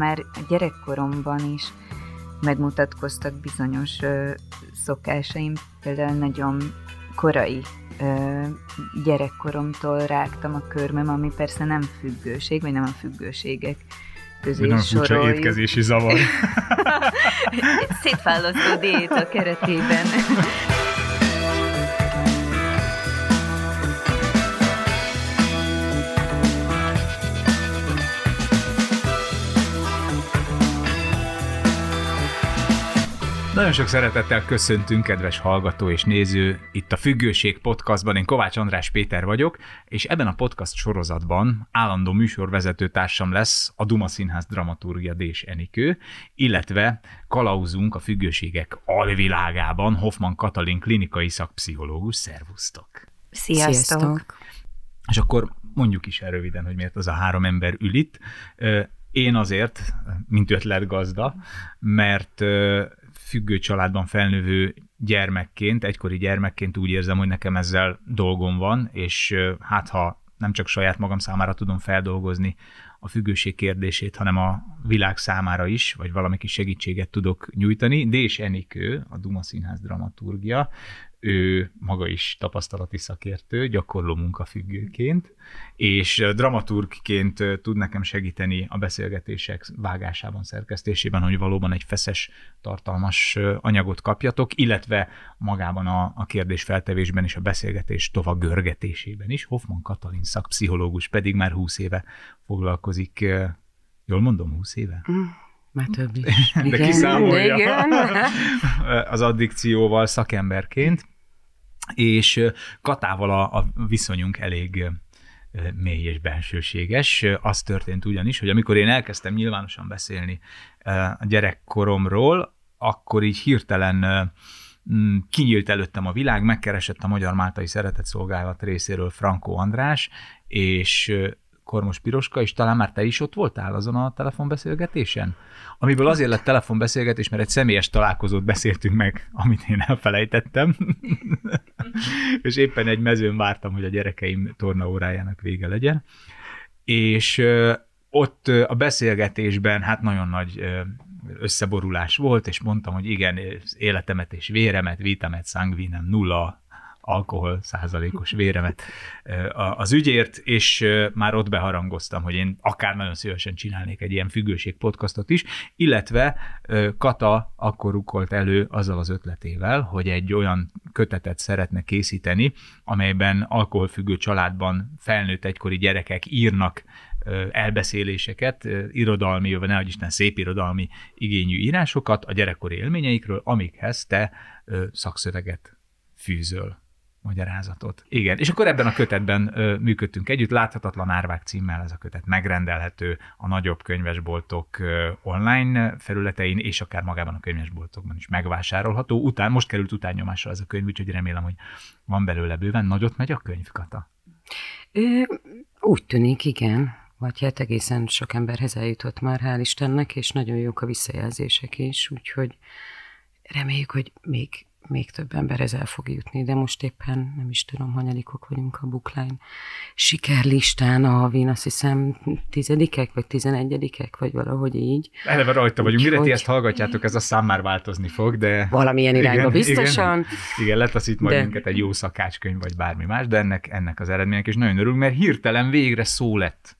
Már gyerekkoromban is megmutatkoztak bizonyos szokásaim, például nagyon korai gyerekkoromtól rágtam a körmöm, ami persze nem függőség, vagy nem a függőségek közé soroljuk. Nagyon furcsa étkezési zavar. Szétválasztó diéta keretében. Nagyon sok szeretettel köszöntünk, kedves hallgató és néző, itt a Függőség Podcastban. Én Kovács András Péter vagyok, és ebben a podcast sorozatban állandó műsorvezető társam lesz a Duma Színház dramaturgja Dés Enikő, illetve kalauzunk a függőségek alvilágában Hoffman Katalin klinikai szakpszichológus. Szervusztok! Sziasztok! És akkor mondjuk is el röviden, hogy miért az a három ember ül itt. Én azért, mint ötletgazda, mert függő családban felnövő gyermekként, egykori gyermekként úgy érzem, hogy nekem ezzel dolgom van, és hát ha nem csak saját magam számára tudom feldolgozni a függőség kérdését, hanem a világ számára is, vagy valami kis segítséget tudok nyújtani. Dés Enikő, a Duma Színház dramaturgja, ő maga is tapasztalati szakértő, gyakorló munkafüggőként, és dramaturgként tud nekem segíteni a beszélgetések vágásában, szerkesztésében, hogy valóban egy feszes, tartalmas anyagot kapjatok, illetve magában a kérdés feltevésben és a beszélgetés továbbgörgetésében is. Hoffman Katalin szakpszichológus pedig már 20 éve foglalkozik, jól mondom, 20 éve? Már több is. De igen, kiszámolja. Igen. Az addikcióval szakemberként, és Katával a viszonyunk elég mély és bensőséges. Az történt ugyanis, hogy amikor én elkezdtem nyilvánosan beszélni a gyerekkoromról, akkor így hirtelen kinyílt előttem a világ, megkeresett a Magyar Máltai Szeretetszolgálat részéről Frankó András, és Kormos Piroska, és talán már te is ott voltál azon a telefonbeszélgetésen? Amiből azért lett telefonbeszélgetés, mert egy személyes találkozót beszéltünk meg, amit én elfelejtettem. És éppen egy mezőn vártam, hogy a gyerekeim tornaórájának vége legyen. És ott a beszélgetésben hát nagyon nagy összeborulás volt, és mondtam, hogy igen, életemet és véremet, vitamet, sanguinem, nulla, alkohol százalékos véremet az ügyért, és már ott beharangoztam, hogy én akár nagyon szívesen csinálnék egy ilyen függőség podcastot is, illetve Kata akkor rukkolt elő azzal az ötletével, hogy egy olyan kötetet szeretne készíteni, amelyben alkoholfüggő családban felnőtt egykori gyerekek írnak elbeszéléseket, irodalmi, vagy nehogy Isten szép irodalmi igényű írásokat a gyerekkori élményeikről, amikhez te szakszöveget fűzöl. Magyarázatot. Igen, és akkor ebben a kötetben működtünk együtt, Láthatatlan Árvák címmel ez a kötet megrendelhető a nagyobb könyvesboltok online felületein, és akár magában a könyvesboltokban is megvásárolható. Most került utánnyomásra ez a könyv, úgyhogy remélem, hogy van belőle bőven. Nagyot megy a könyv, Kata? Úgy tűnik, igen. Vagy hát egészen sok emberhez eljutott már, hál' Istennek, és nagyon jók a visszajelzések is, úgyhogy reméljük, hogy még több emberhez el fog jutni, de most éppen nem is tudom, hanyalikok vagyunk a Bookline sikerlistán, ahovin azt hiszem 10-ek, vagy 11-ek, vagy valahogy így. Eleve rajta vagyunk, mire ti ezt hallgatjátok, ez a szám már változni fog, de... Valamilyen irányba biztosan. Igen, letaszít majd minket egy jó szakácskönyv, vagy bármi más, de ennek az eredmények is nagyon örülünk, mert hirtelen végre szó lett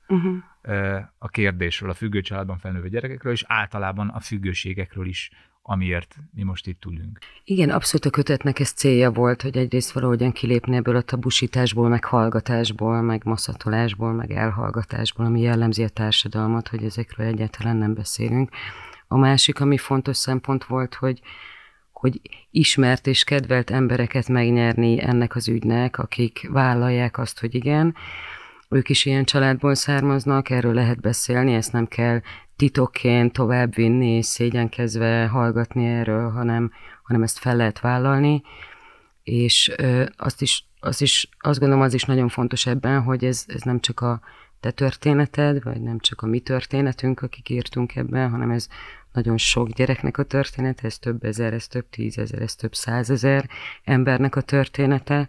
a kérdésről, a függő családban felnővő gyerekekről, és általában a függőségekről is, amiért mi most itt ülünk. Igen, abszolút a kötetnek ez célja volt, hogy egyrészt valahogyan kilépni ebből a tabusításból, meg hallgatásból, meg maszatolásból, meg elhallgatásból, ami jellemzi a társadalmat, hogy ezekről egyáltalán nem beszélünk. A másik, ami fontos szempont volt, hogy ismert és kedvelt embereket megnyerni ennek az ügynek, akik vállalják azt, hogy igen, ők is ilyen családból származnak, erről lehet beszélni, ezt nem kell titokként továbbvinni és szégyenkezve hallgatni erről, hanem ezt fel lehet vállalni, és azt gondolom, az is nagyon fontos ebben, hogy ez nem csak a te történeted, vagy nem csak a mi történetünk, akik írtunk ebben, hanem ez nagyon sok gyereknek a története, ez több ezer, ez több tízezer, ez több százezer embernek a története,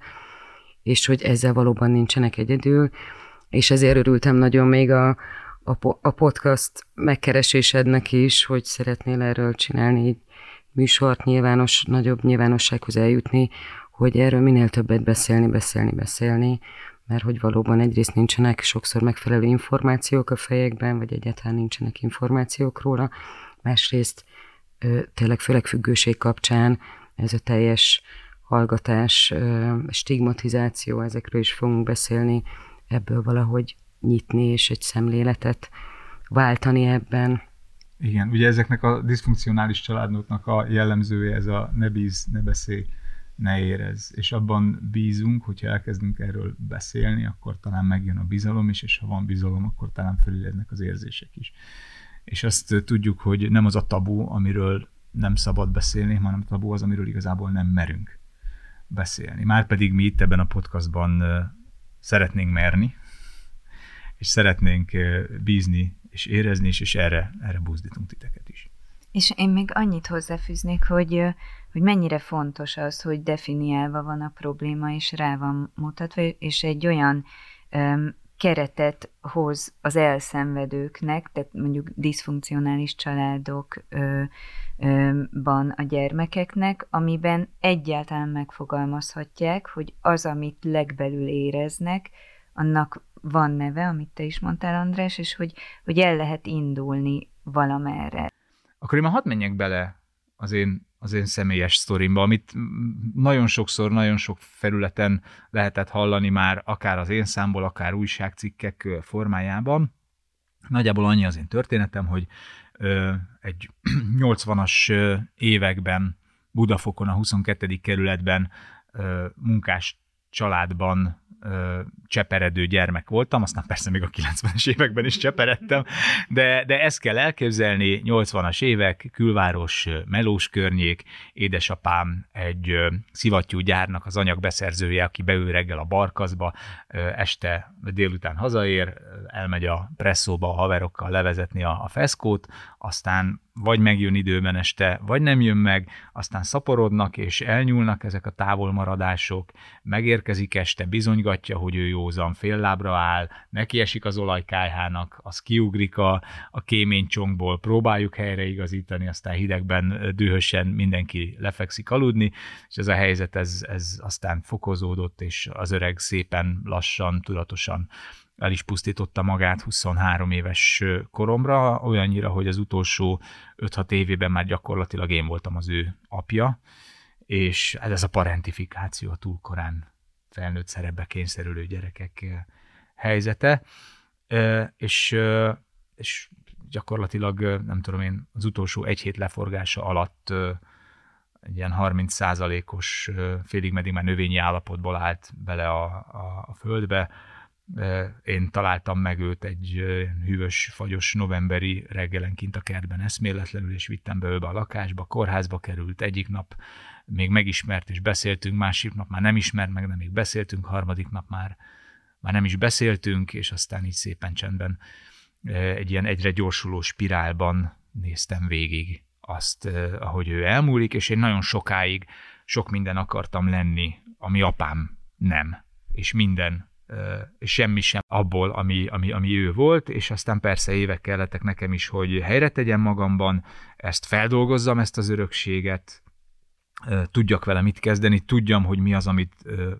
és hogy ezzel valóban nincsenek egyedül, és ezért örültem nagyon még a a podcast megkeresésednek is, hogy szeretnél erről csinálni egy műsort, nyilvános, nagyobb nyilvánossághoz eljutni, hogy erről minél többet beszélni, mert hogy valóban egyrészt nincsenek sokszor megfelelő információk a fejekben, vagy egyáltalán nincsenek információk róla, másrészt tényleg főleg függőség kapcsán ez a teljes hallgatás, stigmatizáció, ezekről is fogunk beszélni, ebből valahogy nyitni és egy szemléletet váltani ebben. Igen, ugye ezeknek a diszfunkcionális családoknak a jellemzője ez a ne bíz, ne beszélj, ne érezz. És abban bízunk, hogyha elkezdünk erről beszélni, akkor talán megjön a bizalom is, és ha van bizalom, akkor talán felülednek az érzések is. És azt tudjuk, hogy nem az a tabu, amiről nem szabad beszélni, hanem a tabu az, amiről igazából nem merünk beszélni. Márpedig mi itt ebben a podcastban szeretnénk merni, és szeretnénk bízni és érezni, és erre buzdítunk titeket is. És én még annyit hozzáfűznék, hogy mennyire fontos az, hogy definiálva van a probléma, és rá van mutatva, és egy olyan keretet hoz az elszenvedőknek, tehát mondjuk diszfunkcionális családokban a gyermekeknek, amiben egyáltalán megfogalmazhatják, hogy az, amit legbelül éreznek, annak van neve, amit te is mondtál, András, és hogy el lehet indulni valamerre. Akkor én már hadd menjek bele az én személyes sztorimba, amit nagyon sokszor, nagyon sok felületen lehetett hallani már, akár az én számból, akár újságcikkek formájában. Nagyjából annyi az én történetem, hogy egy 80-as években Budafokon, a 22. kerületben munkás családban cseperedő gyermek voltam, aztán persze még a 90-es években is cseperedtem, de ezt kell elképzelni, 80-as évek, külváros, melós környék, édesapám egy szivattyúgyárnak az anyagbeszerzője, aki beül reggel a barkaszba, este, délután hazaér, elmegy a presszóba a haverokkal levezetni a feszkót, aztán vagy megjön időben este, vagy nem jön meg, aztán szaporodnak és elnyúlnak ezek a távolmaradások, megérkezik este, bizonygatja, hogy ő józan, fél lábra áll, neki esik az olajkályhának, az kiugrik a kémény csonkból, próbáljuk helyreigazítani, aztán hidegben, dühösen mindenki lefekszik aludni, és ez a helyzet, ez aztán fokozódott, és az öreg szépen, lassan, tudatosan el is pusztította magát 23 éves koromra, olyannyira, hogy az utolsó 5-6 évében már gyakorlatilag én voltam az ő apja, és ez a parentifikáció, a túl korán felnőtt szerepbe kényszerülő gyerekek helyzete, és gyakorlatilag, nem tudom én, az utolsó egy hét leforgása alatt egy ilyen 30%-os félig-meddig már növényi állapotból állt bele a földbe. Én találtam meg őt egy hűvös, fagyos novemberi reggelen kint a kertben eszméletlenül, és vittem be őbe a lakásba, kórházba került, egyik nap még megismert és beszéltünk, másik nap már nem ismert meg, nem még beszéltünk, harmadik nap már nem is beszéltünk, és aztán így szépen csendben egy ilyen egyre gyorsuló spirálban néztem végig azt, ahogy ő elmúlik, és én nagyon sokáig sok minden akartam lenni, ami apám nem, és minden semmi sem abból, ami ő volt, és aztán persze évek kellettek nekem is, hogy helyre tegyem magamban, ezt feldolgozzam, ezt az örökséget, tudjak vele mit kezdeni, tudjam, hogy mi az, amit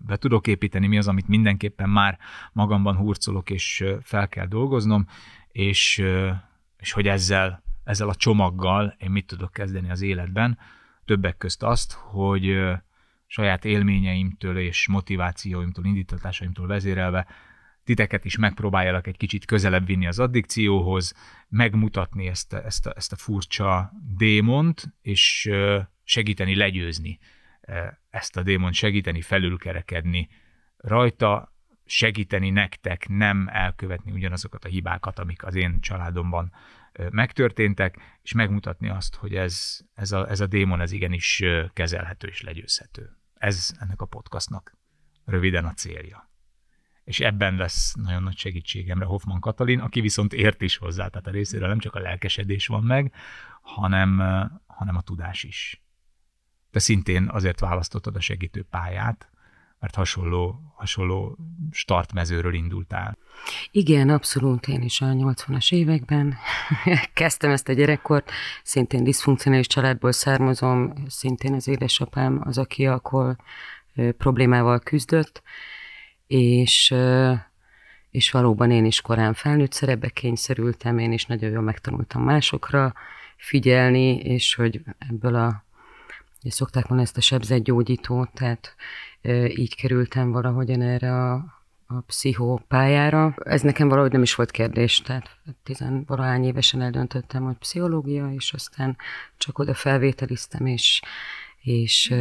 be tudok építeni, mi az, amit mindenképpen már magamban hurcolok, és fel kell dolgoznom, és hogy ezzel a csomaggal én mit tudok kezdeni az életben, többek közt azt, hogy saját élményeimtől és motivációimtól, indítatásaimtól vezérelve titeket is megpróbáljalak egy kicsit közelebb vinni az addikcióhoz, megmutatni ezt a furcsa démont, és segíteni legyőzni ezt a démont, segíteni felülkerekedni rajta, segíteni nektek nem elkövetni ugyanazokat a hibákat, amik az én családomban megtörténtek, és megmutatni azt, hogy ez a démon, ez igenis kezelhető és legyőzhető. Ez ennek a podcastnak röviden a célja. És ebben lesz nagyon nagy segítségemre Hoffman Katalin, aki viszont ért is hozzá, tehát a részéről nem csak a lelkesedés van meg, hanem a tudás is. Te szintén azért választottad a segítő pályát, mert hasonló startmezőről indultál. Igen, abszolút, én is a 80-as években kezdtem ezt a gyerekkort, szintén diszfunkcionális családból származom, szintén az édesapám az, aki alkohol problémával küzdött, és valóban én is korán felnőtt szerepbe kényszerültem, én is nagyon jól megtanultam másokra figyelni, és hogy ebből a, szokták volna ezt a sebzetgyógyítót, tehát így kerültem valahogyan erre a pszichopályára. Ez nekem valahogy nem is volt kérdés, tehát 10-valahány évesen eldöntöttem, hogy pszichológia, és aztán csak oda felvételiztem, és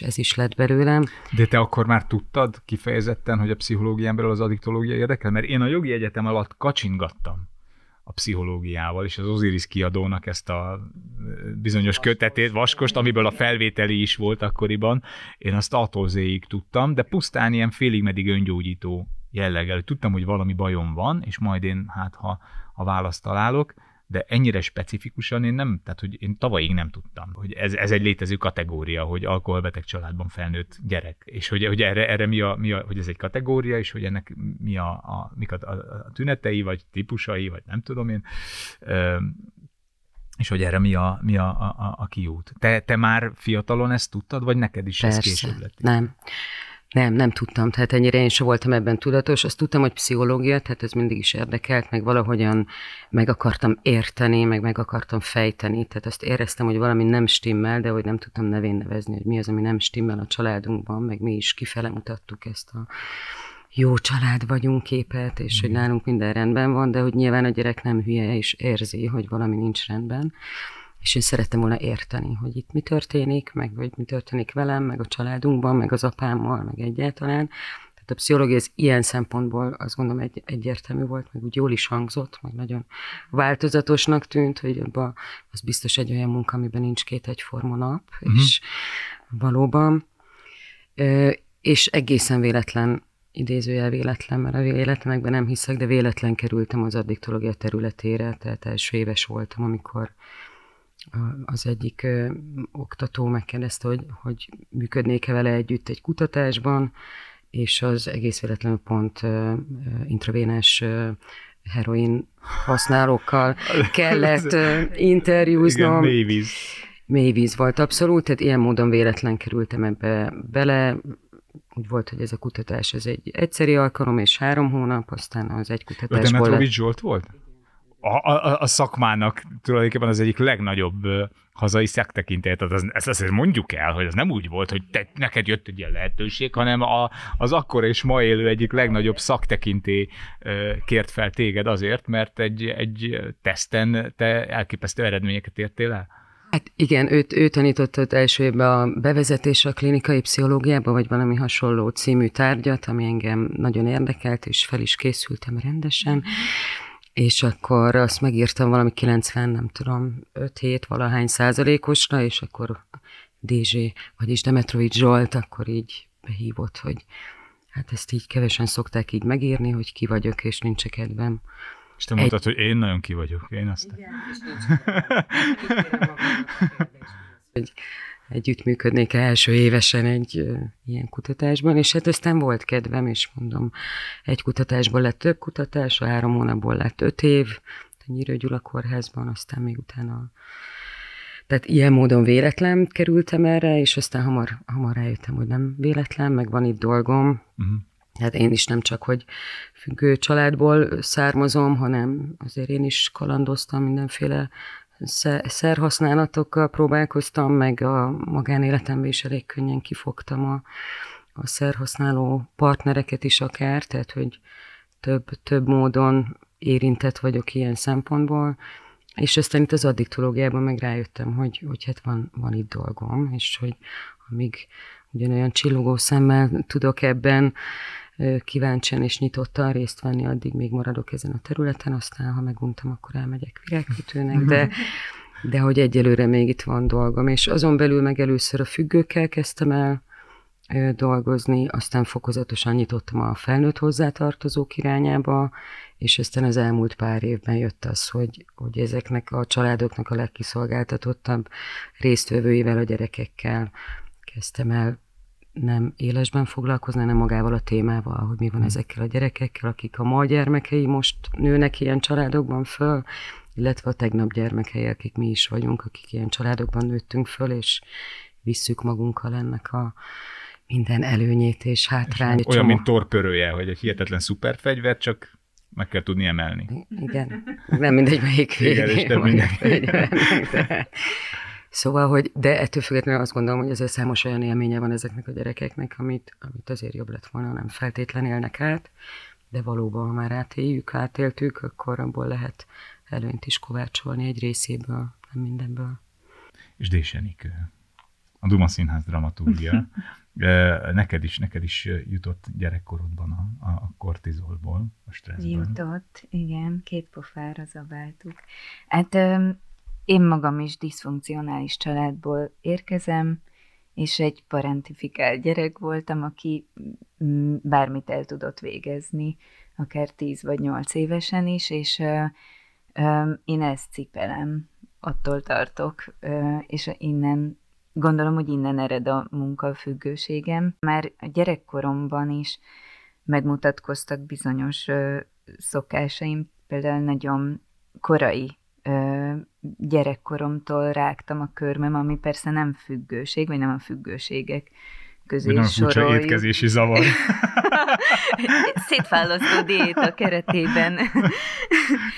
ez is lett belőlem. De te akkor már tudtad kifejezetten, hogy a pszichológián belül az addiktológia érdekel? Mert én a jogi egyetem alatt kacsingattam a pszichológiával, és az Osiris kiadónak ezt a bizonyos kötetét, vaskost, amiből a felvételi is volt akkoriban, én azt A-tól Z-ig tudtam, de pusztán ilyen félig-meddig öngyógyító jelleggel. Tudtam, hogy valami bajom van, és majd én, hát ha választ találok, de ennyire specifikusan én nem, tehát hogy én tavalyig nem tudtam, hogy ez egy létező kategória, hogy alkoholbeteg családban felnőtt gyerek, és hogy erre mi a hogy ez egy kategória, és hogy ennek mik a tünetei, vagy típusai, vagy nem tudom én, és hogy erre mi a kiút. Te már fiatalon ezt tudtad, vagy neked is persze, ez később lett? Nem tudtam, tehát ennyire én sem voltam ebben tudatos, azt tudtam, hogy pszichológia, tehát ez mindig is érdekelt, meg valahogyan meg akartam érteni, meg akartam fejteni, tehát azt éreztem, hogy valami nem stimmel, de hogy nem tudtam nevén nevezni, hogy mi az, ami nem stimmel a családunkban, meg mi is kifele mutattuk ezt a jó család vagyunk képet, és hogy nálunk minden rendben van, de hogy nyilván a gyerek nem hülye, és érzi, hogy valami nincs rendben. És én szerettem volna érteni, hogy itt mi történik, meg hogy mi történik velem, meg a családunkban, meg az apámmal, meg egyáltalán. Tehát a pszichológia ez ilyen szempontból azt gondolom egyértelmű volt, meg úgy jól is hangzott, meg nagyon változatosnak tűnt, hogy abban az biztos egy olyan munka, amiben nincs két egyforma nap, és valóban. És egészen véletlen, idézőjel véletlen, mert a véletlenekben nem hiszek, de véletlen kerültem az addiktológia területére, tehát első éves voltam, amikor az egyik oktató megkérdezte, hogy működnék-e vele együtt egy kutatásban, és az egész véletlenül pont intravénás heroin használókkal kellett interjúznom. Igen, mélyvíz volt abszolút, tehát ilyen módon véletlen kerültem ebbe bele. Úgy volt, hogy ez a kutatás ez egy egyszeri alkalom, és 3 hónap, aztán az egy kutatásból... A Demetrovics Zsolt volt? A szakmának tulajdonképpen az egyik legnagyobb hazai szaktekintélyet, ezt mondjuk el, hogy ez nem úgy volt, hogy neked jött egy ilyen lehetőség, hanem az akkor és ma élő egyik legnagyobb szaktekintély kért fel téged azért, mert egy teszten te elképesztő eredményeket értél el? Hát igen, ő tanította első évben a bevezetésre a klinikai pszichológiába, vagy valami hasonló című tárgyat, ami engem nagyon érdekelt, és fel is készültem rendesen. És akkor azt megírtam valami 90, nem tudom, 5-7 valahány százalékosra, és akkor DZ, vagyis Demetrovics Zsolt akkor így behívott, hogy hát ezt így kevesen szokták így megírni, hogy ki vagyok, és nincs kedvem. És te mondtad, hogy én nagyon ki vagyok, én azt. Igen, és nincs kedvem. Hogy együttműködnék első évesen egy ilyen kutatásban, és hát aztán volt kedvem, és mondom, egy kutatásból lett több kutatás, 3 hónapból lett 5 év, a Nyírő Gyula Kórházban, aztán még utána... Tehát ilyen módon véletlen kerültem erre, és aztán hamar rájöttem, hogy nem véletlen, meg van itt dolgom. Hát én is nem csak, hogy függő családból származom, hanem azért én is kalandoztam mindenféle szerhasználatokkal próbálkoztam, meg a magánéletemben is elég könnyen kifogtam a szerhasználó partnereket is akár, tehát hogy több módon érintett vagyok ilyen szempontból, és aztán itt az addiktológiában meg rájöttem, hogy hát van itt dolgom, és hogy amíg ugyanolyan csillogó szemmel tudok ebben kíváncsian és nyitottan részt venni, addig még maradok ezen a területen, aztán, ha meguntam, akkor elmegyek virágkütőnek, de hogy egyelőre még itt van dolgom, és azon belül meg először a függőkkel kezdtem el dolgozni, aztán fokozatosan nyitottam a felnőtt hozzátartozók irányába, és aztán az elmúlt pár évben jött az, hogy ezeknek a családoknak a legkiszolgáltatottabb résztvevőivel, a gyerekekkel kezdtem el nem élesben foglalkozni, hanem magával a témával, hogy mi van ezekkel a gyerekekkel, akik a ma gyermekei most nőnek ilyen családokban föl, illetve a tegnap gyermekei, akik mi is vagyunk, akik ilyen családokban nőttünk föl, és visszük magunkkal ennek a minden előnyét és hátrányát. Olyan, mint torpörője, hogy egy hihetetlen szuperfegyver, csak meg kell tudni emelni. Igen, nem mindegy, melyik fegyver. Szóval, hogy de ettől függetlenül azt gondolom, hogy azért számos olyan élménye van ezeknek a gyerekeknek, amit azért jobb lett volna, nem feltétlen élnek át, de valóban, ha már átéltük, akkor abból lehet előnyt is kovácsolni egy részéből, nem mindenből. És Dés Enikő, a Duma Színház dramaturgia, neked is jutott gyerekkorodban a kortizolból, a stresszből. Jutott, igen, két pofára zabáltuk. Hát én magam is diszfunkcionális családból érkezem, és egy parentifikált gyerek voltam, aki bármit el tudott végezni, akár 10 vagy 8 évesen is, és én ezt cipelem, attól tartok, és innen gondolom, hogy innen ered a munkafüggőségem. Már a gyerekkoromban is megmutatkoztak bizonyos szokásaim, például nagyon korai gyerekkoromtól rágtam a körmöm, ami persze nem függőség, vagy nem a függőségek közé soroljuk. Nem a furcsa étkezési zavar. Szétválasztó diéta keretében.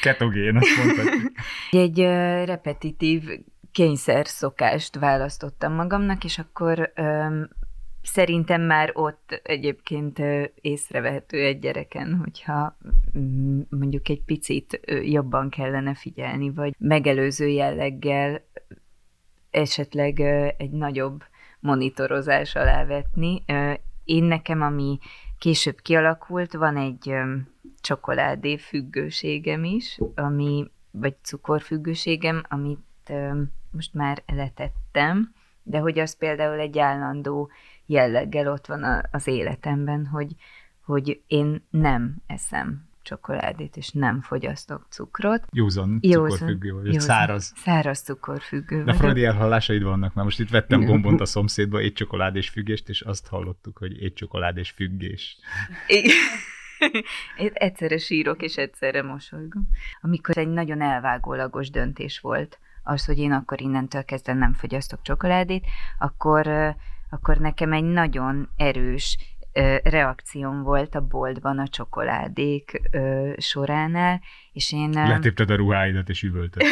Ketogén, azt mondhatjuk. Egy repetitív kényszerszokást választottam magamnak, és akkor szerintem már ott egyébként észrevehető egy gyereken, hogyha mondjuk egy picit jobban kellene figyelni, vagy megelőző jelleggel esetleg egy nagyobb monitorozás alá vetni. Én nekem, ami később kialakult, van egy csokoládé függőségem is, vagy cukorfüggőségem, amit most már letettem, de hogy az például egy állandó jelleggel ott van az életemben, hogy én nem eszem csokoládét, és nem fogyasztok cukrot. Józan cukorfüggő vagy, józan, száraz. Száraz cukorfüggő vagy. De freudi elhallásaid vannak már. Most itt vettem gombont a szomszédba, étcsokoládés függést, és azt hallottuk, hogy étcsokoládés függés. Egyszerre sírok, és egyszerre mosolygom. Amikor egy nagyon elvágólagos döntés volt, az, hogy én akkor innentől kezdve nem fogyasztok csokoládét, akkor nekem egy nagyon erős reakcióm volt a boltban a csokoládék soránál, és én... Letépted a ruháidat, és üvöltötted.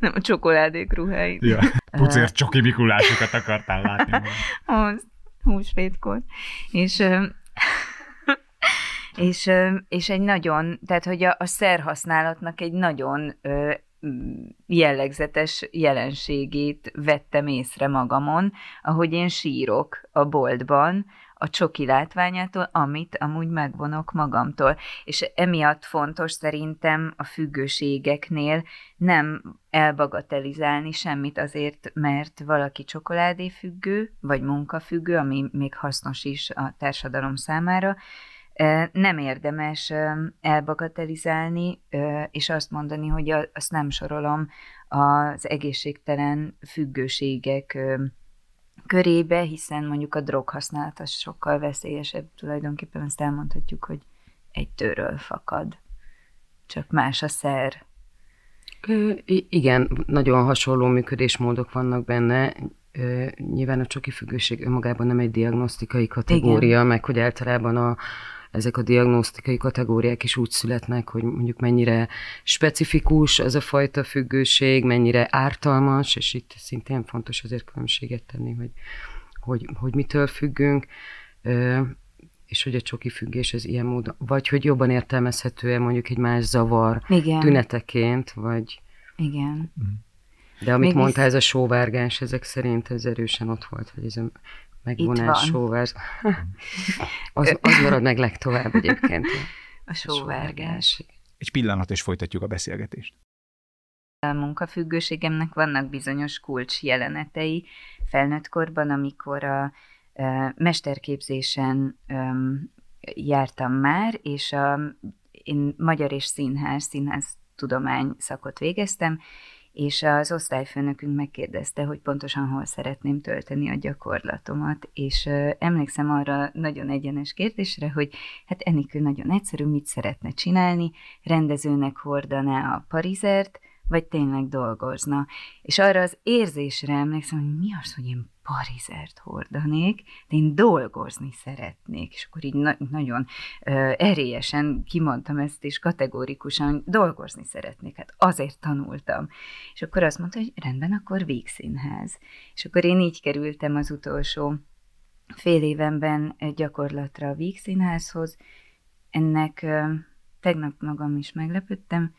Nem, a csokoládék ruháid. Ja, pucér csoki Mikulásokat akartál látni. Az húsvétkor. És egy nagyon, tehát hogy a szerhasználatnak egy nagyon... jellegzetes jelenségét vettem észre magamon, ahogy én sírok a boltban a csoki látványától, amit amúgy megvonok magamtól. És emiatt fontos szerintem a függőségeknél nem elbagatelizálni semmit azért, mert valaki csokoládéfüggő, vagy munkafüggő, ami még hasznos is a társadalom számára, nem érdemes elbagatelizálni, és azt mondani, hogy azt nem sorolom az egészségtelen függőségek körébe, hiszen mondjuk a droghasználat az sokkal veszélyesebb. Tulajdonképpen azt elmondhatjuk, hogy egy tőről fakad. Csak más a szer. Igen, nagyon hasonló működésmódok vannak benne. Nyilván a csoki függőség önmagában nem egy diagnosztikai kategória, igen. Meg hogy általában ezek a diagnosztikai kategóriák is úgy születnek, hogy mondjuk mennyire specifikus ez a fajta függőség, mennyire ártalmas, és itt szintén fontos azért különbséget tenni, hogy mitől függünk, és hogy a csoki függés az ilyen módon, vagy hogy jobban értelmezhető-e mondjuk egy más zavar, igen, tüneteként, vagy... Igen. De amit mondtál, ez a sóvárgás, ezek szerint ez erősen ott volt, hogy ez a megvonás, sóvárgás. Az marad meg legtovább egyébként. A sóvárgás. Egy pillanat, és folytatjuk a beszélgetést. A munkafüggőségemnek vannak bizonyos kulcs jelenetei felnőtt korban, amikor a mesterképzésen jártam már, és én magyar és színház tudomány szakot végeztem, és az osztályfőnökünk megkérdezte, hogy pontosan hol szeretném tölteni a gyakorlatomat, és emlékszem arra nagyon egyenes kérdésre, hogy hát Enikő nagyon egyszerű, mit szeretne csinálni, rendezőnek hordaná a parizert, vagy tényleg dolgozna. És arra az érzésre emlékszem, hogy mi az, hogy én parizert hordanék, de én dolgozni szeretnék. És akkor így nagyon erélyesen kimondtam ezt, és kategórikusan, hogy dolgozni szeretnék. Hát azért tanultam. És akkor azt mondta, hogy rendben, akkor Vígszínház. És akkor én így kerültem az utolsó fél évenben gyakorlatra a Vígszínházhoz. Ennek tegnap magam is meglepődtem,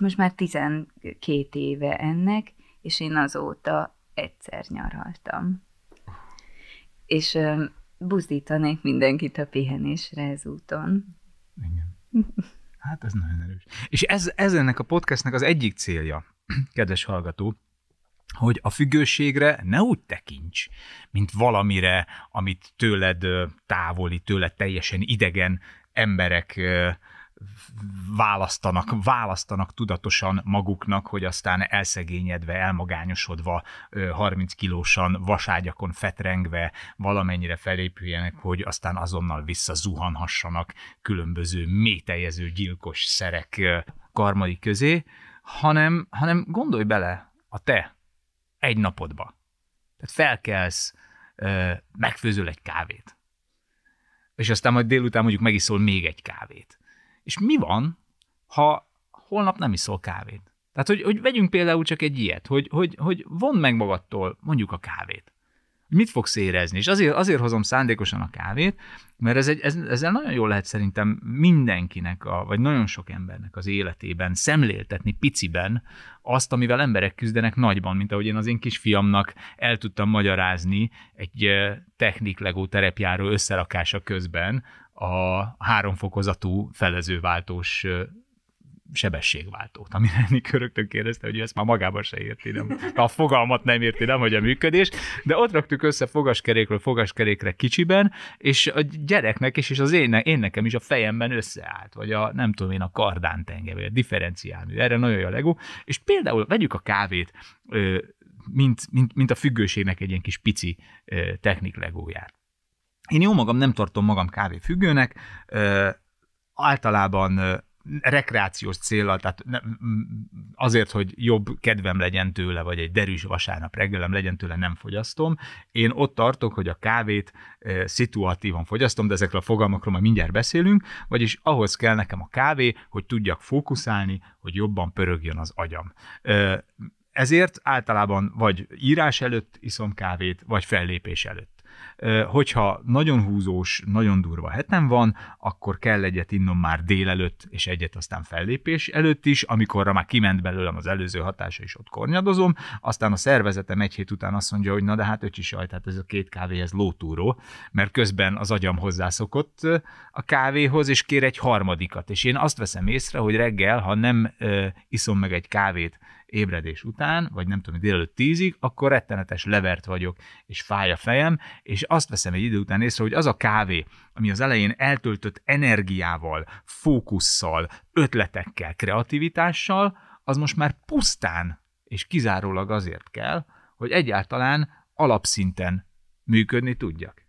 most már 12 éve ennek, és én azóta egyszer nyaraltam. És buzdítanék mindenkit a pihenésre ezúton. Igen. Hát ez nagyon erős. És ez ennek a podcastnek az egyik célja, kedves hallgató, hogy a függőségre ne úgy tekints, mint valamire, amit tőled távoli, tőled teljesen idegen emberek választanak tudatosan maguknak, hogy aztán elszegényedve, elmagányosodva, 30 kilósan, vaságyakon fetrengve valamennyire felépüljenek, hogy aztán azonnal visszazuhanhassanak különböző métejező gyilkos szerek karmai közé, hanem gondolj bele a te egy napodba. Tehát felkelsz, megfőzöl egy kávét, és aztán majd délután mondjuk megiszol még egy kávét. És mi van, ha holnap nem iszol kávét? Tehát, hogy vegyünk például csak egy ilyet, hogy vondd meg magadtól mondjuk a kávét. Mit fogsz érezni? És azért hozom szándékosan a kávét, mert ezzel nagyon jól lehet szerintem mindenkinek, vagy nagyon sok embernek az életében szemléltetni piciben azt, amivel emberek küzdenek nagyban, mint ahogy én az én kisfiamnak el tudtam magyarázni egy techniklegó terepjáró összerakása közben, a 3 fokozatú felezőváltós sebességváltót, amire Enikő rögtön kérdezte, hogy ezt már magában se érti, nem, a fogalmat nem érti, nem, hogy a működés, de ott raktuk össze fogaskerékről fogaskerékre kicsiben, és a gyereknek is, és az én nekem is a fejemben összeállt, vagy a kardántenge, vagy a differenciálmű, erre nagyon jó a legó, és például vegyük a kávét, mint a függőségnek egy ilyen kis pici techniklegóját. Én jó magam nem tartom magam kávéfüggőnek, általában rekreációs céllal, tehát azért, hogy jobb kedvem legyen tőle, vagy egy derűs vasárnap reggelem legyen tőle, nem fogyasztom. Én ott tartok, hogy a kávét szituatívan fogyasztom, de ezekről a fogalmakról majd mindjárt beszélünk, vagyis ahhoz kell nekem a kávé, hogy tudjak fókuszálni, hogy jobban pörögjön az agyam. Ezért általában vagy írás előtt iszom kávét, vagy fellépés előtt. Hogyha nagyon húzós, nagyon durva hetem van, akkor kell egyet innom már délelőtt, és egyet aztán fellépés előtt is, amikorra már kiment belőlem az előző hatása, és ott kornyadozom, aztán a szervezetem egy hét után azt mondja, hogy na de hát öcsi sajt, hát ez a 2 kávé, ez lótúró, mert közben az agyam hozzászokott a kávéhoz, és kér egy 3-dikat, és én azt veszem észre, hogy reggel, ha nem iszom meg egy kávét ébredés után, vagy nem tudom, délelőtt 10-ig, akkor rettenetes levert vagyok, és fáj a fejem, és azt veszem egy idő után észre, hogy az a kávé, ami az elején eltöltött energiával, fókusszal, ötletekkel, kreativitással, az most már pusztán és kizárólag azért kell, hogy egyáltalán alapszinten működni tudjak.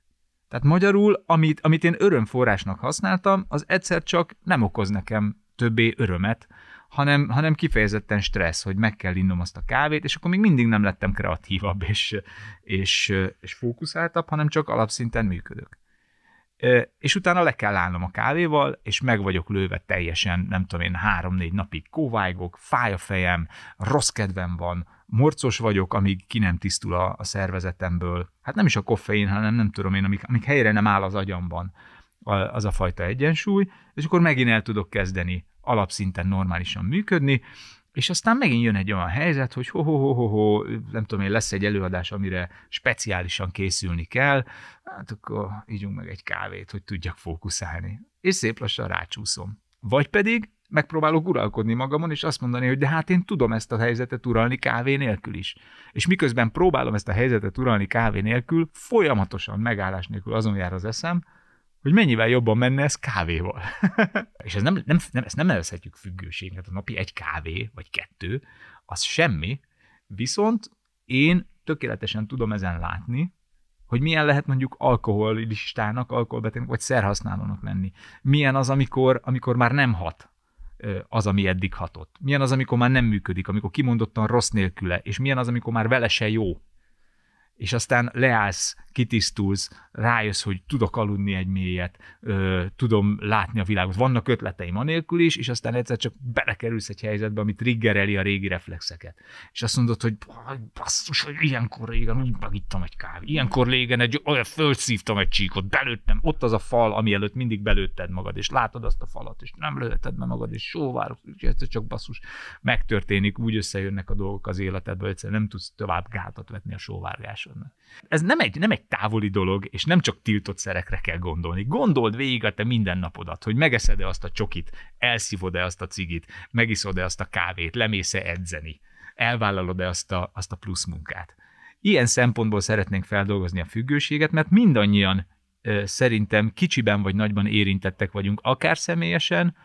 Tehát magyarul, amit én örömforrásnak használtam, az egyszer csak nem okoz nekem többé örömet, hanem kifejezetten stressz, hogy meg kell innom azt a kávét, és akkor még mindig nem lettem kreatívabb és fókuszáltabb, hanem csak alapszinten működök. És utána le kell állnom a kávéval, és meg vagyok lőve teljesen, nem tudom én, 3-4 napig kóvájgok, fáj a fejem, rossz kedvem van, morcos vagyok, amíg ki nem tisztul a szervezetemből. Hát nem is a koffein, hanem nem tudom én, amíg helyre nem áll az agyamban az a fajta egyensúly, és akkor megint el tudok kezdeni alapszinten normálisan működni, és aztán megint jön egy olyan helyzet, hogy nem tudom én, lesz egy előadás, amire speciálisan készülni kell, hát akkor ígyunk meg egy kávét, hogy tudjak fókuszálni. És szép lassan rácsúszom. Vagy pedig megpróbálok uralkodni magamon, és azt mondani, hogy de hát én tudom ezt a helyzetet uralni kávé nélkül is. És miközben próbálom ezt a helyzetet uralni kávé nélkül, folyamatosan megállás nélkül azon jár az eszem, hogy mennyivel jobban menne ez kávéval. És ez nem, ezt nem nevezhetjük függőségnek, a napi egy kávé, vagy kettő, az semmi, viszont én tökéletesen tudom ezen látni, hogy milyen lehet mondjuk alkoholistának, alkoholbetegnek, vagy szerhasználónak lenni. Milyen az, amikor már nem hat az, ami eddig hatott. Milyen az, amikor már nem működik, amikor kimondottan rossz nélküle, és milyen az, amikor már vele se jó. És aztán leállsz, kitisztulsz, rájössz, hogy tudok aludni egy mélyet, tudom látni a világot. Vannak ötleteim anélkül is, és aztán egyszer csak belekerülsz egy helyzetbe, ami triggereli a régi reflexeket. És azt mondod, hogy basszus, hogy ilyenkor régen úgy megittam egy kávét, ilyenkor régen olyan fölszívtam egy csíkot, belőttem, ott az a fal, ami előtt mindig belőtted magad, és látod azt a falat, és nem lőheted be magad, és sóvárok, és egyszer csak basszus, megtörténik, úgy összejönnek a dolgok az életedből, egyszer nem tudsz tovább gátat vetni a sóvárgásra. Ez nem egy távoli dolog, és nem csak tiltott szerekre kell gondolni. Gondold végig a te mindennapodat, hogy megeszed-e azt a csokit, elszívod-e azt a cigit, megiszod-e azt a kávét, lemész-e edzeni, elvállalod-e azt a plusz munkát. Ilyen szempontból szeretnénk feldolgozni a függőséget, mert mindannyian szerintem kicsiben vagy nagyban érintettek vagyunk, akár személyesen,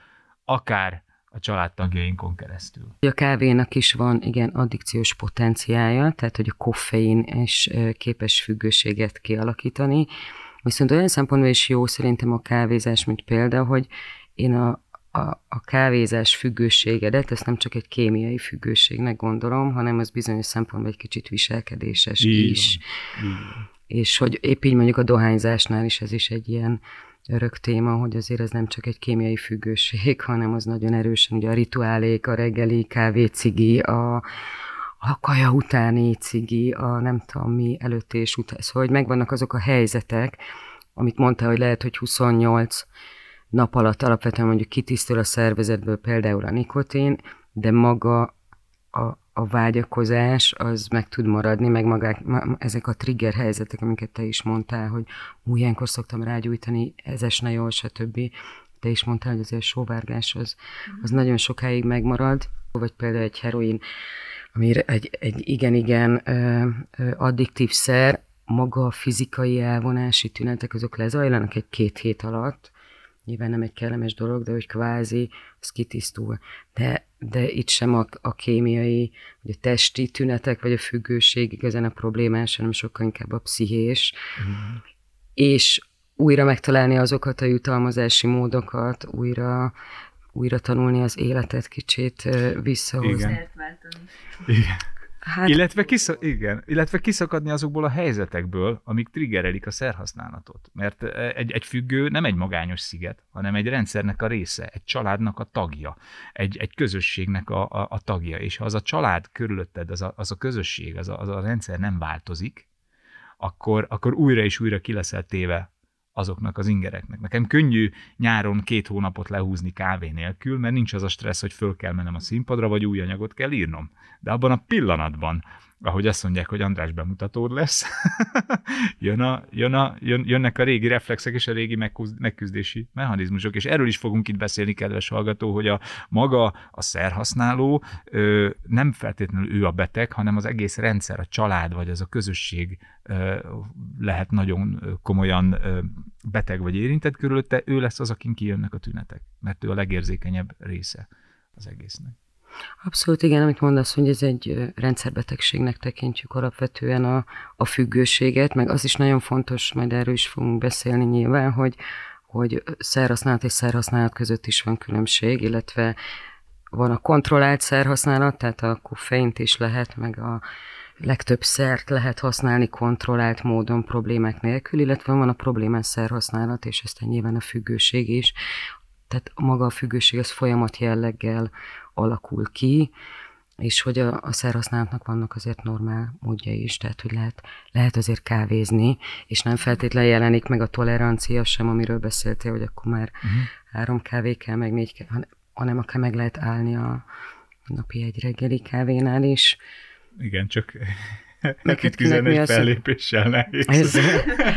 akár a családtagjainkon keresztül. A kávénak is van, igen, addikciós potenciálja, tehát hogy a koffein is képes függőséget kialakítani. Viszont olyan szempontból is jó szerintem a kávézás, mint példa, hogy én a kávézás függőségedet, ezt nem csak egy kémiai függőségnek gondolom, hanem az bizonyos szempontból egy kicsit viselkedéses is. És hogy épp így mondjuk a dohányzásnál is ez is egy ilyen örök téma, hogy azért ez nem csak egy kémiai függőség, hanem az nagyon erősen ugye a rituálék, a reggeli kávé cigi, a kaja utáni cigi, a nem tudom mi előtt és után. Szóval, hogy megvannak azok a helyzetek, amit mondta, hogy lehet, hogy 28 nap alatt alapvetően mondjuk kitisztul a szervezetből például a nikotin, de maga a vágyakozás, az meg tud maradni, meg ezek a trigger helyzetek, amiket te is mondtál, hogy ilyenkor szoktam rágyújtani, ez esne jól, stb. Te is mondtál, hogy azért sóvárgás az nagyon sokáig megmarad. Vagy például egy heroin, ami egy igen-igen addiktív szer, maga a fizikai elvonási tünetek, azok lezajlanak egy-két hét alatt. Nyilván nem egy kellemes dolog, de hogy kvázi, az kitisztul. De itt sem a kémiai, vagy a testi tünetek, vagy a függőség igazán a problémás, hanem sokkal inkább a pszichés. Mm. És újra megtalálni azokat a jutalmazási módokat, újra tanulni az életet kicsit, visszahozni. Igen. Hát, illetve kiszakadni azokból a helyzetekből, amik triggerelik a szerhasználatot. Mert egy függő nem egy magányos sziget, hanem egy rendszernek a része, egy családnak a tagja, egy közösségnek a tagja. És ha az a család körülötted, az a közösség, az a rendszer nem változik, akkor újra és újra ki leszel téve azoknak az ingereknek. Nekem könnyű nyáron 2 hónapot lehúzni kávé nélkül, mert nincs az a stressz, hogy föl kell mennem a színpadra, vagy új anyagot kell írnom. De abban a pillanatban, ahogy azt mondják, hogy András bemutatód lesz, jönnek a régi reflexek és a régi megküzdési mechanizmusok, és erről is fogunk itt beszélni, kedves hallgató, hogy a szerhasználó nem feltétlenül ő a beteg, hanem az egész rendszer, a család vagy az a közösség lehet nagyon komolyan beteg vagy érintett körülötte, ő lesz az, akin kijönnek a tünetek, mert ő a legérzékenyebb része az egésznek. Abszolút igen, amit mondasz, hogy ez egy rendszerbetegségnek tekintjük alapvetően a függőséget, meg az is nagyon fontos, majd erről is fogunk beszélni nyilván, hogy szerhasználat és szerhasználat között is van különbség, illetve van a kontrollált szerhasználat, tehát a koffeint is lehet, meg a legtöbb szert lehet használni kontrollált módon problémák nélkül, illetve van a problémás szerhasználat, és aztán nyilván a függőség is. Tehát maga a függőség az folyamat jelleggel alakul ki, és hogy a szerhasználatnak vannak azért normál módja is, tehát hogy lehet azért kávézni, és nem feltétlenül jelenik meg a tolerancia sem, amiről beszéltél, hogy akkor már 3 kávé kell, meg 4 kell, hanem akár meg lehet állni a napi 1 reggeli kávénál is. Igen, csak Neked 11 fellépéssel nehéz.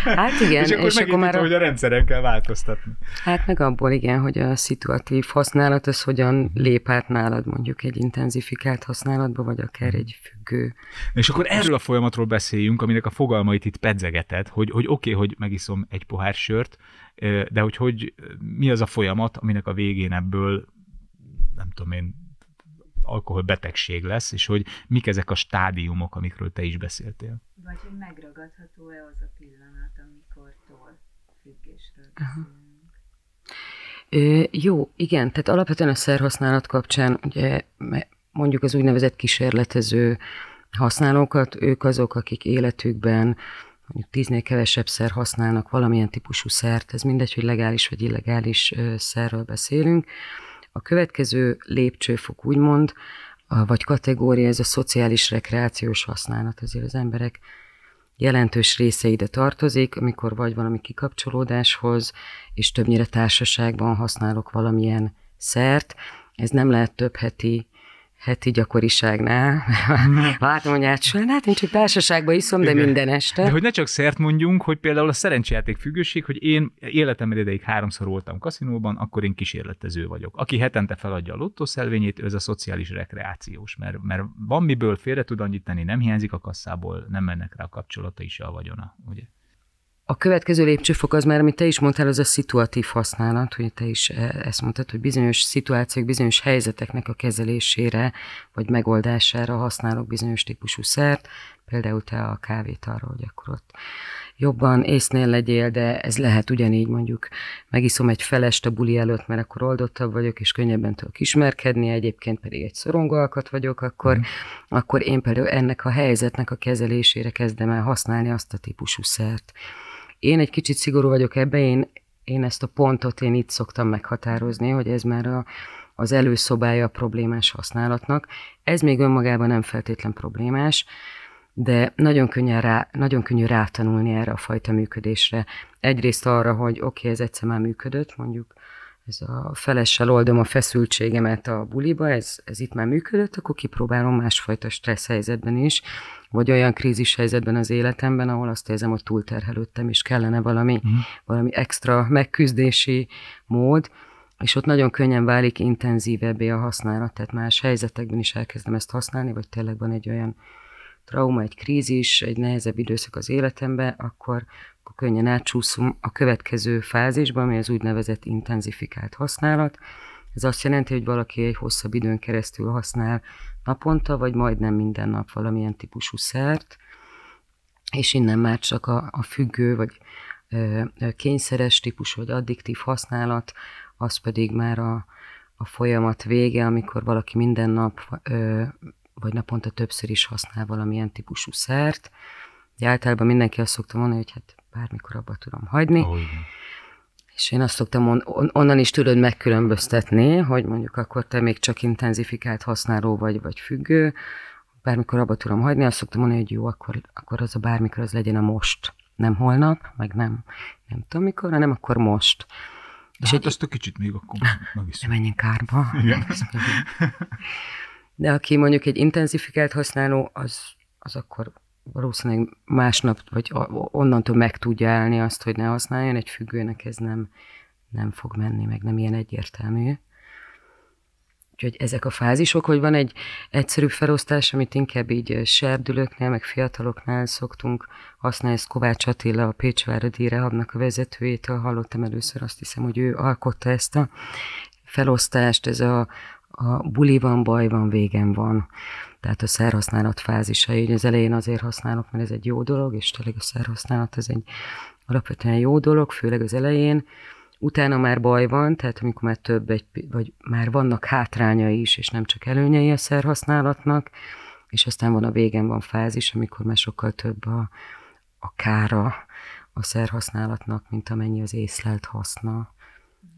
Hát igen. És akkor megint már hogy a rendszeren kell változtatni. Hát meg abból igen, hogy a szituatív használat az hogyan lép át nálad mondjuk egy intenzifikált használatba, vagy akár egy függő. És akkor erről a folyamatról beszéljünk, aminek a fogalmait itt pedzegeted, hogy oké, hogy megiszom egy pohár sört, de hogy mi az a folyamat, aminek a végén ebből, nem tudom én, alkoholbetegség lesz, és hogy mik ezek a stádiumok, amikről te is beszéltél. Vagy hogy megragadható-e az a pillanat, amikortól függésről beszélünk. Jó, igen, tehát alapvetően a szerhasználat kapcsán ugye, mondjuk az úgynevezett kísérletező használókat, ők azok, akik életükben mondjuk 10-nél kevesebb szer használnak valamilyen típusú szert, ez mindegy, hogy legális vagy illegális szerről beszélünk. A következő lépcsőfok úgymond, vagy kategória, ez a szociális rekreációs használat. Azért az emberek jelentős része ide tartozik, amikor vagy valami kikapcsolódáshoz, és többnyire társaságban használok valamilyen szert. Ez nem lehet több heti gyakoriságnál. Látom, hogy átsúlyan, hát én csak társaságban iszom, de minden este. De hogy ne csak szert mondjunk, hogy például a szerencsejáték függőség, hogy én életemben ideig 3-szor voltam kaszinóban, akkor én kísérletező vagyok. Aki hetente feladja a lottószelvényét, ő ez a szociális rekreációs, mert van miből félre tud annyit tenni, nem hiányzik a kasszából, nem mennek rá a kapcsolatai se a vagyona, ugye? A következő lépcsőfok az már, amit te is mondtál, az a szituatív használat, hogy te is ezt mondtad, hogy bizonyos szituációk, bizonyos helyzeteknek a kezelésére, vagy megoldására használok bizonyos típusú szert, például te a kávét arra, hogy akkor ott jobban észnél legyél, de ez lehet ugyanígy mondjuk megiszom egy felest a buli előtt, mert akkor oldottabb vagyok, és könnyebben tudok ismerkedni, egyébként pedig egy szorongóalkat vagyok, akkor én például ennek a helyzetnek a kezelésére kezdem el használni azt a típusú szert. Én egy kicsit szigorú vagyok ebben, én ezt a pontot én itt szoktam meghatározni, hogy ez már az előszobája a problémás használatnak. Ez még önmagában nem feltétlen problémás, de nagyon könnyű rátanulni erre a fajta működésre. Egyrészt arra, hogy oké, ez egyszer már működött, mondjuk ez a felessel oldom a feszültségemet a buliba, ez itt már működött, akkor kipróbálom másfajta stressz helyzetben is, vagy olyan krízis helyzetben az életemben, ahol azt érzem, hogy túlterhelődtem, és kellene valami extra megküzdési mód, és ott nagyon könnyen válik intenzívebbé a használat, tehát más helyzetekben is elkezdem ezt használni, vagy tényleg van egy olyan trauma, egy krízis, egy nehezebb időszak az életemben, akkor könnyen átcsúszom a következő fázisba, ami az úgynevezett intenzifikált használat. Ez azt jelenti, hogy valaki egy hosszabb időn keresztül használ naponta, vagy majdnem minden nap valamilyen típusú szert, és innen már csak a függő, vagy kényszeres típus, vagy addiktív használat, az pedig már a folyamat vége, amikor valaki minden nap vagy naponta többször is használ valamilyen típusú szert. De általában mindenki azt szokta mondani, hogy hát bármikor abba tudom hagyni. És én azt szoktam onnan is tudod megkülönböztetni, hogy mondjuk akkor te még csak intenzifikált használó vagy függő, bármikor abba tudom hagyni, azt szoktam mondani, hogy jó, akkor az a bármikor az legyen a most. Nem holnap, meg nem tudom mikor, hanem akkor most. De és hát azt a kicsit még akkor megiszom. Ne menjen kárba. De aki mondjuk egy intenzifikált használó, az akkor valószínűleg másnap, vagy onnantól meg tudja állni azt, hogy ne használjon, egy függőnek ez nem fog menni, meg nem ilyen egyértelmű. Úgyhogy ezek a fázisok, hogy van egy egyszerűbb felosztás, amit inkább így serdülőknél, meg fiataloknál szoktunk használni, ezt Kovács Attila, a Pécsváradi Rehabnak a vezetőjétől hallottam először, azt hiszem, hogy ő alkotta ezt a felosztást, ez a buli van, baj van, végem van. Tehát a szerhasználat fázisai, ugye az elején azért használok, mert ez egy jó dolog, és tényleg a szerhasználat ez egy alapvetően jó dolog, főleg az elején. Utána már baj van, tehát amikor már vagy már vannak hátrányai is, és nem csak előnyei a szerhasználatnak, és aztán van a végén van fázis, amikor már sokkal több a kára a szerhasználatnak, mint amennyi az észlelt haszna.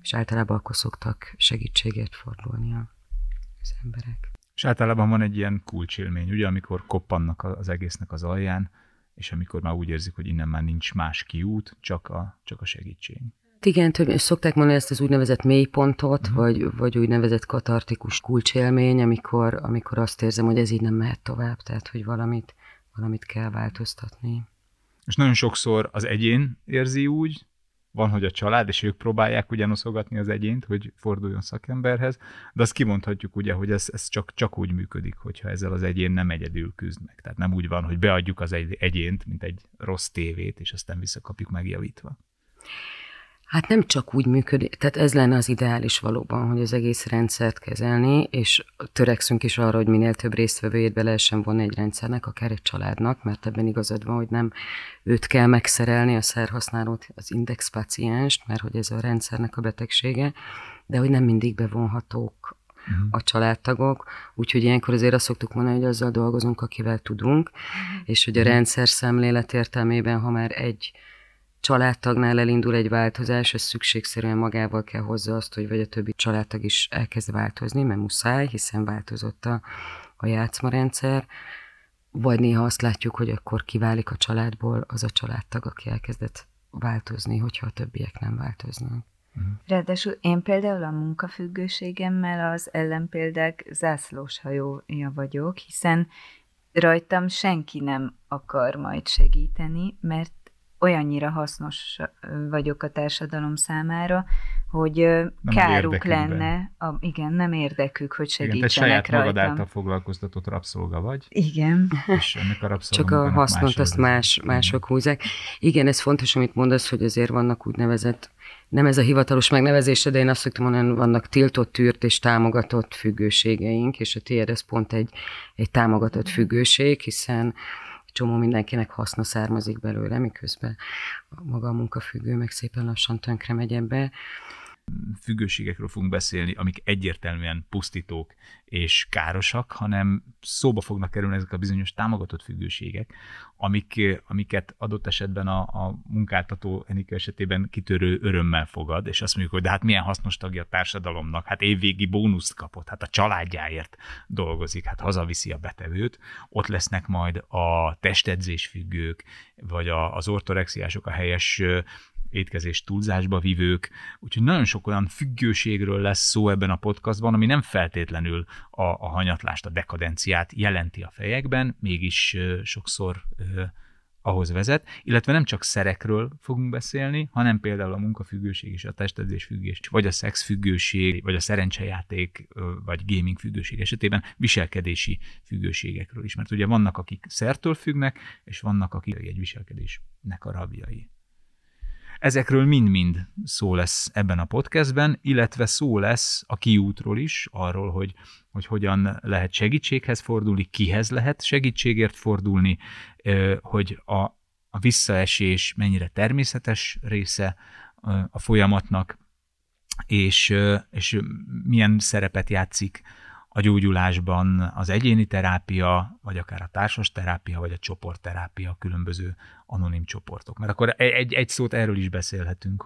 És általában akkor szoktak segítségért fordulni az emberek. És általában van egy ilyen kulcsélmény, ugye, amikor koppannak az egésznek az alján, és amikor már úgy érzik, hogy innen már nincs más kiút, csak a segítség. Igen, szokták mondani ezt az úgynevezett mélypontot, vagy úgynevezett katartikus kulcsélmény, amikor azt érzem, hogy ez így nem mehet tovább, tehát hogy valamit valamit kell változtatni. És nagyon sokszor az egyén érzi úgy, van, hogy a család, és ők próbálják ugye noszogatni az egyént, hogy forduljon szakemberhez, de azt kimondhatjuk ugye, hogy ez csak úgy működik, hogyha ezzel az egyén nem egyedül küzd meg. Tehát nem úgy van, hogy beadjuk az egyént, mint egy rossz tévét, és aztán visszakapjuk megjavítva. Hát nem csak úgy működik, tehát ez lenne az ideális valóban, hogy az egész rendszert kezelni, és törekszünk is arra, hogy minél több résztvevőjét be lehessen vonni egy rendszernek, akár egy családnak, mert ebben igazad van, hogy nem őt kell megszerelni, a szerhasználót, az indexpacienst, mert hogy ez a rendszernek a betegsége, de hogy nem mindig bevonhatók a családtagok, úgyhogy ilyenkor azért azt szoktuk mondani, hogy azzal dolgozunk, akivel tudunk, és hogy a rendszer szemlélet értelmében, ha már egy családtagnál elindul egy változás, az szükségszerűen magával kell hozza azt, hogy vagy a többi családtag is elkezd változni, mert muszáj, hiszen változott a játszmarendszer, vagy néha azt látjuk, hogy akkor kiválik a családból az a családtag, aki elkezdett változni, hogyha a többiek nem változnak. Ráadásul én például a munkafüggőségemmel az ellenpéldák zászlós hajója vagyok, hiszen rajtam senki nem akar majd segíteni, mert olyannyira hasznos vagyok a társadalom számára, hogy nem káruk lenne, igen, nem érdekük, hogy segítsenek rajtam. Igen, te saját magad által foglalkoztatott rabszolga vagy. Igen. És ennek a rabszolga csak a hasznot azt mások húzzák. Igen, ez fontos, amit mondasz, hogy azért vannak úgynevezett, nem ez a hivatalos megnevezése, de én azt szoktam mondani, vannak tiltott, tűrt és támogatott függőségeink, és a tiéd ez pont egy támogatott függőség, hiszen csomó mindenkinek haszna származik belőle, miközben maga a munkafüggő meg szépen lassan tönkre megy ebbe. Függőségekről fogunk beszélni, amik egyértelműen pusztítók és károsak, hanem szóba fognak kerülni ezek a bizonyos támogatott függőségek, amiket adott esetben a munkáltató Enikő esetében kitörő örömmel fogad, és azt mondjuk, hogy de hát milyen hasznos tagja a társadalomnak, hát évvégi bónuszt kapott, hát a családjáért dolgozik, hát hazaviszi a betevőt, ott lesznek majd a testedzésfüggők, vagy az ortorexiások, a helyes étkezés túlzásba vívők, úgyhogy nagyon sok olyan függőségről lesz szó ebben a podcastban, ami nem feltétlenül a hanyatlást, a dekadenciát jelenti a fejekben, mégis sokszor ahhoz vezet, illetve nem csak szerekről fogunk beszélni, hanem például a munkafüggőség és a testedzésfüggés, vagy a szexfüggőség, vagy a szerencsejáték, vagy gaming függőség esetében viselkedési függőségekről is, mert ugye vannak, akik szertől függnek, és vannak, akik egy viselkedésnek a rabjai. Ezekről mind-mind szó lesz ebben a podcastben, illetve szó lesz a kiútról is, arról, hogy hogyan lehet segítséghez fordulni, kihez lehet segítségért fordulni, hogy a visszaesés mennyire természetes része a folyamatnak, és milyen szerepet játszik a gyógyulásban az egyéni terápia, vagy akár a társas terápia, vagy a csoportterápia, különböző anonim csoportok. Mert akkor egy szót erről is beszélhetünk,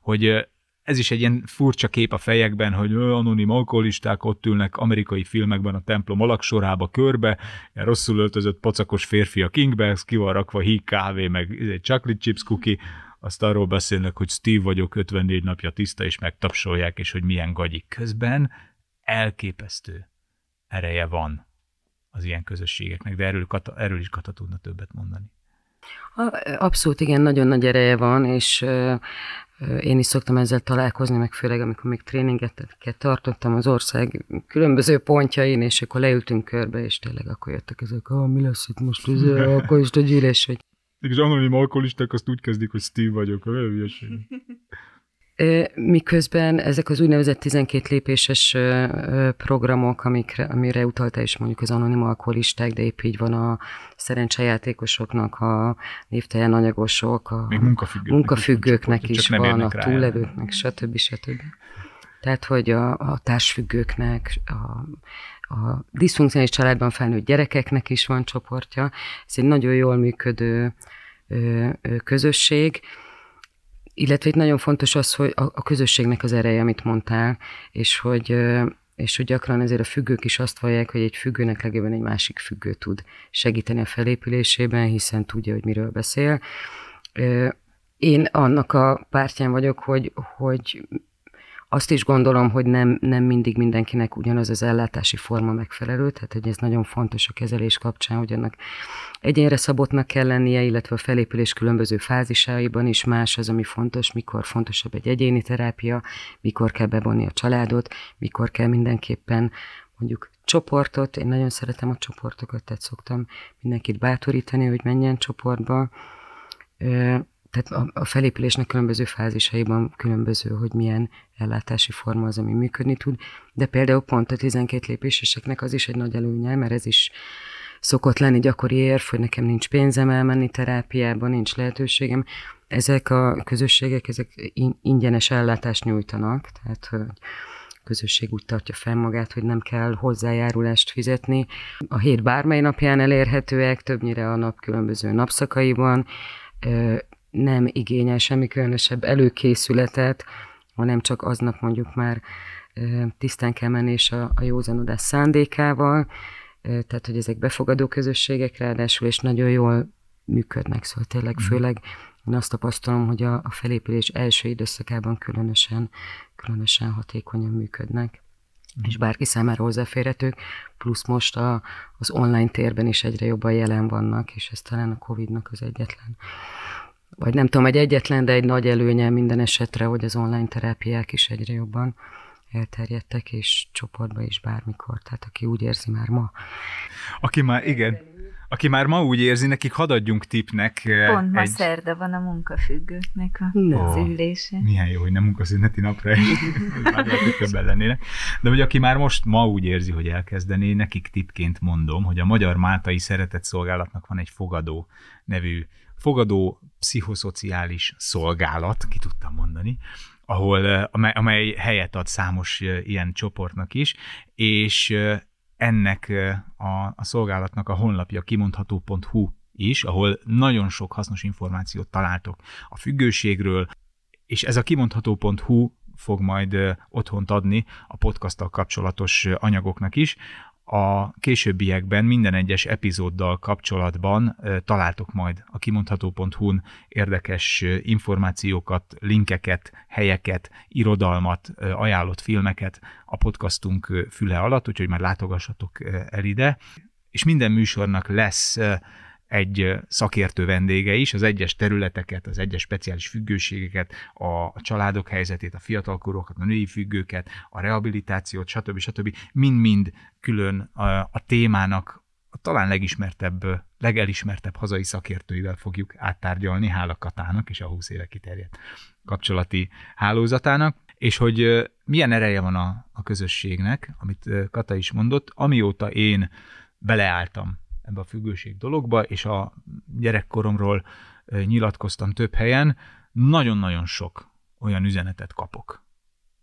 hogy ez is egy ilyen furcsa kép a fejekben, hogy anonim alkoholisták ott ülnek amerikai filmekben a templom alaksorába, körbe, rosszul öltözött pacakos férfi a kinkbe, ez ki van rakva híg kávé, meg egy chocolate chips cookie, azt arról beszélnek, hogy Steve vagyok, 54 napja tiszta, és megtapsolják, és hogy milyen gagyik közben. Elképesztő ereje van az ilyen közösségeknek, de erről is Kata tudna többet mondani. Abszolút, igen, nagyon nagy ereje van, és én is szoktam ezzel találkozni, meg főleg amikor még tréningeket tartottam az ország különböző pontjain, és akkor leültünk körbe, és tényleg akkor jöttek ezek, mi lesz itt most, akkor is a gyűlés, hogy... És anonim alkoholisták azt úgy kezdik, hogy Steve vagyok, a hülyeség. Miközben ezek az úgynevezett 12 lépéses programok, amire utaltál is mondjuk az anonim alkoholisták, de épp így van a szerencsejátékosoknak, a névtelen anyagosok, a munkafüggőknek is van, a túllevőknek, stb. Tehát, hogy a társfüggőknek, a diszfunkcionális családban felnőtt gyerekeknek is van csoportja. Ez egy nagyon jól működő közösség. Illetve itt nagyon fontos az, hogy a közösségnek az ereje, amit mondtál, és hogy gyakran ezért a függők is azt vallják, hogy egy függőnek legjobb egy másik függő tud segíteni a felépülésében, hiszen tudja, hogy miről beszél. Én annak a pártján vagyok, hogy Azt is gondolom, hogy nem mindig mindenkinek ugyanaz az ellátási forma megfelelő, tehát hogy ez nagyon fontos a kezelés kapcsán, hogy annak egyénre szabottnak kell lennie, illetve a felépülés különböző fázisaiban is más az, ami fontos, mikor fontosabb egy egyéni terápia, mikor kell bevonni a családot, mikor kell mindenképpen mondjuk csoportot, én nagyon szeretem a csoportokat, tehát szoktam mindenkit bátorítani, hogy menjen csoportba. Tehát a felépülésnek különböző fázisaiban különböző, hogy milyen ellátási forma az, ami működni tud, de például pont a 12 lépéseseknek az is egy nagy előnye, mert ez is szokott lenni gyakori érv, hogy nekem nincs pénzem elmenni terápiába, nincs lehetőségem. Ezek a közösségek, ezek ingyenes ellátást nyújtanak, tehát a közösség úgy tartja fenn magát, hogy nem kell hozzájárulást fizetni. A hét bármely napján elérhetőek, többnyire a nap különböző napszakaiban, nem igényel semmi különösebb előkészületet, hanem csak aznap mondjuk már tisztán kell menni és a józanodás szándékával, tehát hogy ezek befogadó közösségek ráadásul, és nagyon jól működnek, szóval tényleg főleg én azt tapasztalom, hogy a felépülés első időszakában különösen hatékonyan működnek, és bárki számára hozzáférhetők, plusz most az online térben is egyre jobban jelen vannak, és ez talán a Covid-nak az egyetlen, vagy nem tudom, de egy nagy előnye minden esetre, hogy az online terápiák is egyre jobban elterjedtek, és csoportba is bármikor, tehát aki úgy érzi már ma. Aki már ma úgy érzi, nekik hadd adjunk tippnek. Pont ma szerda van a munkafüggőknek az ülése. Milyen jó, hogy nem munkaszüneti napra, többen lennének. De hogy aki már most ma úgy érzi, hogy elkezdené, nekik tippként mondom, hogy a Magyar Máltai Szeretetszolgálatnak van egy Fogadó nevű pszichoszociális szolgálat, ki tudtam mondani, ahol, amely helyet ad számos ilyen csoportnak is, és ennek a szolgálatnak a honlapja kimondható.hu is, ahol nagyon sok hasznos információt találtok a függőségről, és ez a kimondható.hu fog majd otthont adni a podcasttal kapcsolatos anyagoknak is. A későbbiekben minden egyes epizóddal kapcsolatban találtok majd a kimondható.hu-n érdekes információkat, linkeket, helyeket, irodalmat, ajánlott filmeket a podcastunk füle alatt, úgyhogy már látogassatok el ide. És minden műsornak lesz egy szakértő vendége is, az egyes területeket, az egyes speciális függőségeket, a családok helyzetét, a fiatalkorúakat, a női függőket, a rehabilitációt, stb. Mind-mind külön a témának a talán legelismertebb hazai szakértőivel fogjuk áttárgyalni, hála Katának és a 20 éve kiterjedt kapcsolati hálózatának, és hogy milyen ereje van a közösségnek, amit Kata is mondott, amióta én beleálltam ebbe a függőség dologba, és a gyerekkoromról nyilatkoztam több helyen, nagyon-nagyon sok olyan üzenetet kapok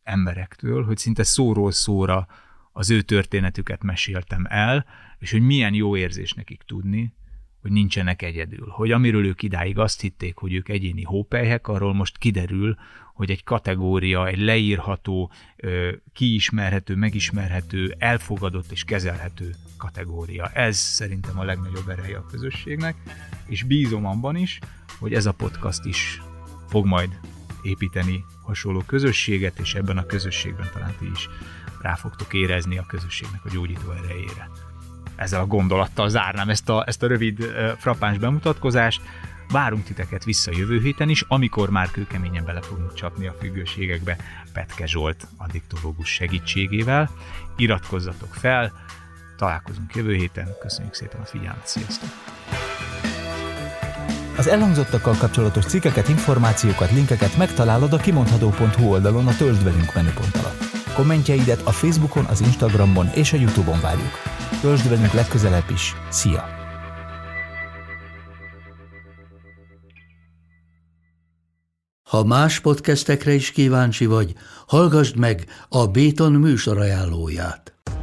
emberektől, hogy szinte szóról szóra az ő történetüket meséltem el, és hogy milyen jó érzés nekik tudni, hogy nincsenek egyedül. Hogy amiről ők idáig azt hitték, hogy ők egyéni hópelyhek, arról most kiderül, hogy egy kategória, egy leírható, kiismerhető, megismerhető, elfogadott és kezelhető kategória. Ez szerintem a legnagyobb ereje a közösségnek, és bízom abban is, hogy ez a podcast is fog majd építeni hasonló közösséget, és ebben a közösségben talán ti is rá fogtok érezni a közösségnek a gyógyító erejére. Ezzel a gondolattal zárnám ezt a rövid frappáns bemutatkozást. Várunk titeket vissza jövő héten is, amikor már kőkeményen bele fogunk csapni a függőségekbe Petke Zsolt addiktológus segítségével. Iratkozzatok fel, találkozunk jövő héten, köszönjük szépen a figyelmet, sziasztok! Az elhangzottakkal kapcsolatos cikkeket, információkat, linkeket megtalálod a kimondható.hu oldalon a Töltsd velünk menüpont alatt. Kommentjeidet a Facebookon, az Instagramon és a YouTube-on várjuk. Töltsd velünk legközelebb is. Szia! Ha más podcastekre is kíváncsi vagy, hallgassd meg a Béton műsor ajánlóját.